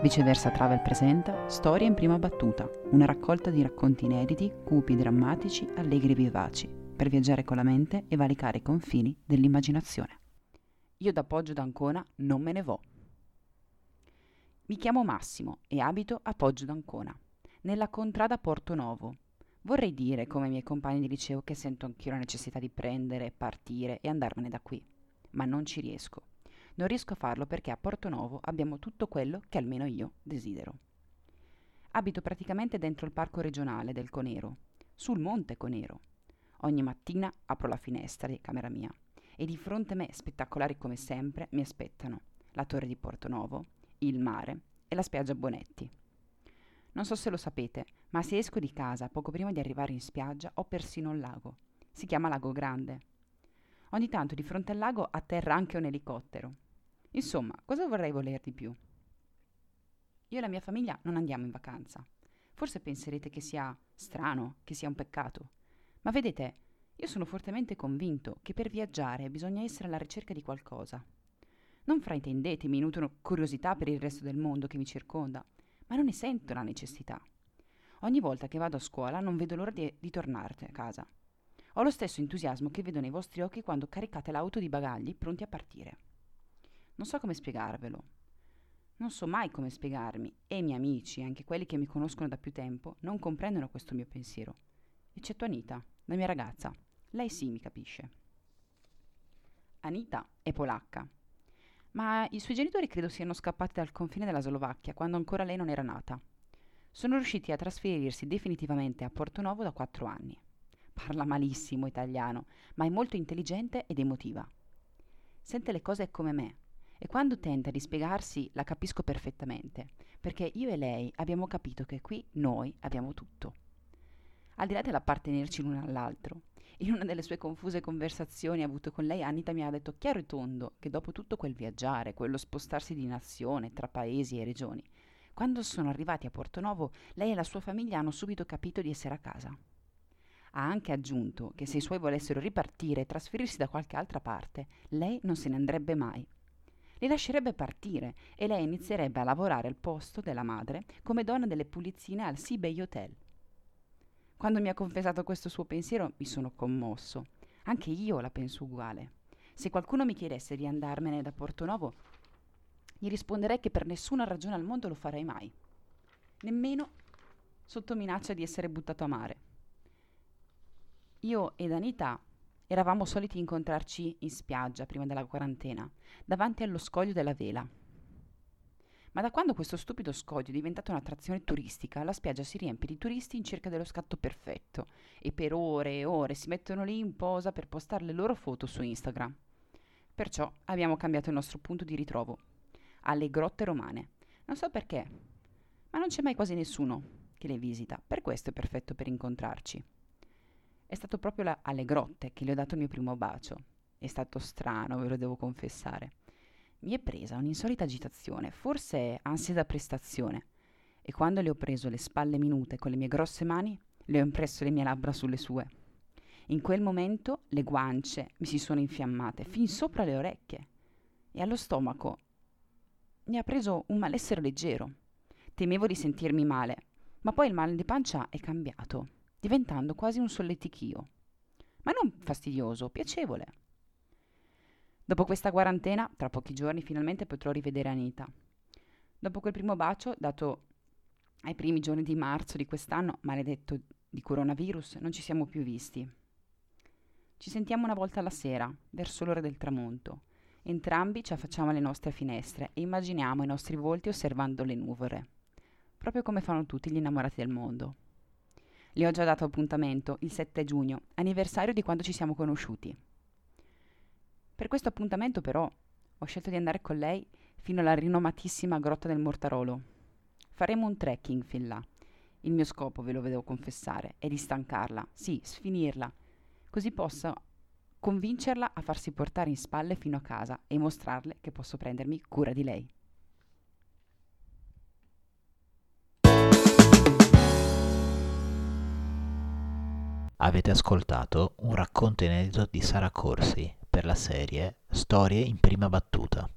Viceversa Travel presenta Storia in prima battuta, una raccolta di racconti inediti, cupi, drammatici, allegri e vivaci, per viaggiare con la mente e valicare i confini dell'immaginazione. Io da Poggio d'Ancona non me ne vo. Mi chiamo Massimo e abito a Poggio d'Ancona, nella contrada Portonovo. Vorrei dire, come i miei compagni di liceo, che sento anch'io la necessità di prendere, partire e andarmene da qui, ma non ci riesco. Non riesco a farlo perché a Portonovo abbiamo tutto quello che almeno io desidero. Abito praticamente dentro il parco regionale del Conero, sul Monte Conero. Ogni mattina apro la finestra di camera mia e di fronte a me, spettacolari come sempre, mi aspettano la torre di Portonovo, il mare e la spiaggia Bonetti. Non so se lo sapete, ma se esco di casa poco prima di arrivare in spiaggia ho persino un lago. Si chiama Lago Grande. Ogni tanto di fronte al lago atterra anche un elicottero. Insomma, cosa vorrei voler di più? Io e la mia famiglia non andiamo in vacanza. Forse penserete che sia strano, che sia un peccato. Ma vedete, io sono fortemente convinto che per viaggiare bisogna essere alla ricerca di qualcosa. Non fraintendetemi, nutro curiosità per il resto del mondo che mi circonda, ma non ne sento la necessità. Ogni volta che vado a scuola non vedo l'ora di tornare a casa. Ho lo stesso entusiasmo che vedo nei vostri occhi quando caricate l'auto di bagagli pronti a partire. Non so come spiegarvelo. Non so mai come spiegarmi e i miei amici, anche quelli che mi conoscono da più tempo, non comprendono questo mio pensiero. Eccetto Anita, la mia ragazza. Lei sì mi capisce. Anita è polacca, ma i suoi genitori credo siano scappati dal confine della Slovacchia quando ancora lei non era nata. Sono riusciti a trasferirsi definitivamente a Portonovo da 4 anni. Parla malissimo italiano, ma è molto intelligente ed emotiva. Sente le cose come me e quando tenta di spiegarsi la capisco perfettamente, perché io e lei abbiamo capito che qui noi abbiamo tutto. Al di là dell'appartenerci l'uno all'altro, in una delle sue confuse conversazioni avute con lei, Anita mi ha detto chiaro e tondo che dopo tutto quel viaggiare, quello spostarsi di nazione tra paesi e regioni, quando sono arrivati a Portonovo, lei e la sua famiglia hanno subito capito di essere a casa. Ha anche aggiunto che se i suoi volessero ripartire e trasferirsi da qualche altra parte, lei non se ne andrebbe mai. Li lascerebbe partire e lei inizierebbe a lavorare al posto della madre come donna delle pulizie al Sea Bay Hotel. Quando mi ha confessato questo suo pensiero mi sono commosso. Anche io la penso uguale. Se qualcuno mi chiedesse di andarmene da Portonovo, gli risponderei che per nessuna ragione al mondo lo farei mai. Nemmeno sotto minaccia di essere buttato a mare. Io ed Anita eravamo soliti incontrarci in spiaggia prima della quarantena, davanti allo scoglio della Vela. Ma da quando questo stupido scoglio è diventato un'attrazione turistica, la spiaggia si riempie di turisti in cerca dello scatto perfetto e per ore e ore si mettono lì in posa per postare le loro foto su Instagram. Perciò abbiamo cambiato il nostro punto di ritrovo, alle Grotte Romane. Non so perché, ma non c'è mai quasi nessuno che le visita, per questo è perfetto per incontrarci. È stato proprio alle grotte che le ho dato il mio primo bacio. È stato strano, ve lo devo confessare. Mi è presa un'insolita agitazione, forse ansia da prestazione. E quando le ho preso le spalle minute con le mie grosse mani, le ho impresso le mie labbra sulle sue. In quel momento le guance mi si sono infiammate fin sopra le orecchie. E allo stomaco mi ha preso un malessere leggero. Temevo di sentirmi male, ma poi il male di pancia è cambiato, diventando quasi un solletichio, ma non fastidioso, piacevole. Dopo questa quarantena, tra pochi giorni, finalmente potrò rivedere Anita. Dopo quel primo bacio, dato ai primi giorni di marzo di quest'anno, maledetto di coronavirus, non ci siamo più visti. Ci sentiamo una volta alla sera, verso l'ora del tramonto. Entrambi ci affacciamo alle nostre finestre e immaginiamo i nostri volti osservando le nuvole, proprio come fanno tutti gli innamorati del mondo. Le ho già dato appuntamento il 7 giugno, anniversario di quando ci siamo conosciuti. Per questo appuntamento però ho scelto di andare con lei fino alla rinomatissima grotta del Mortarolo. Faremo un trekking fin là. Il mio scopo, ve lo devo confessare, è di stancarla, sì, sfinirla, così posso convincerla a farsi portare in spalle fino a casa e mostrarle che posso prendermi cura di lei. Avete ascoltato un racconto inedito di Sara Corsi per la serie Storie in prima battuta.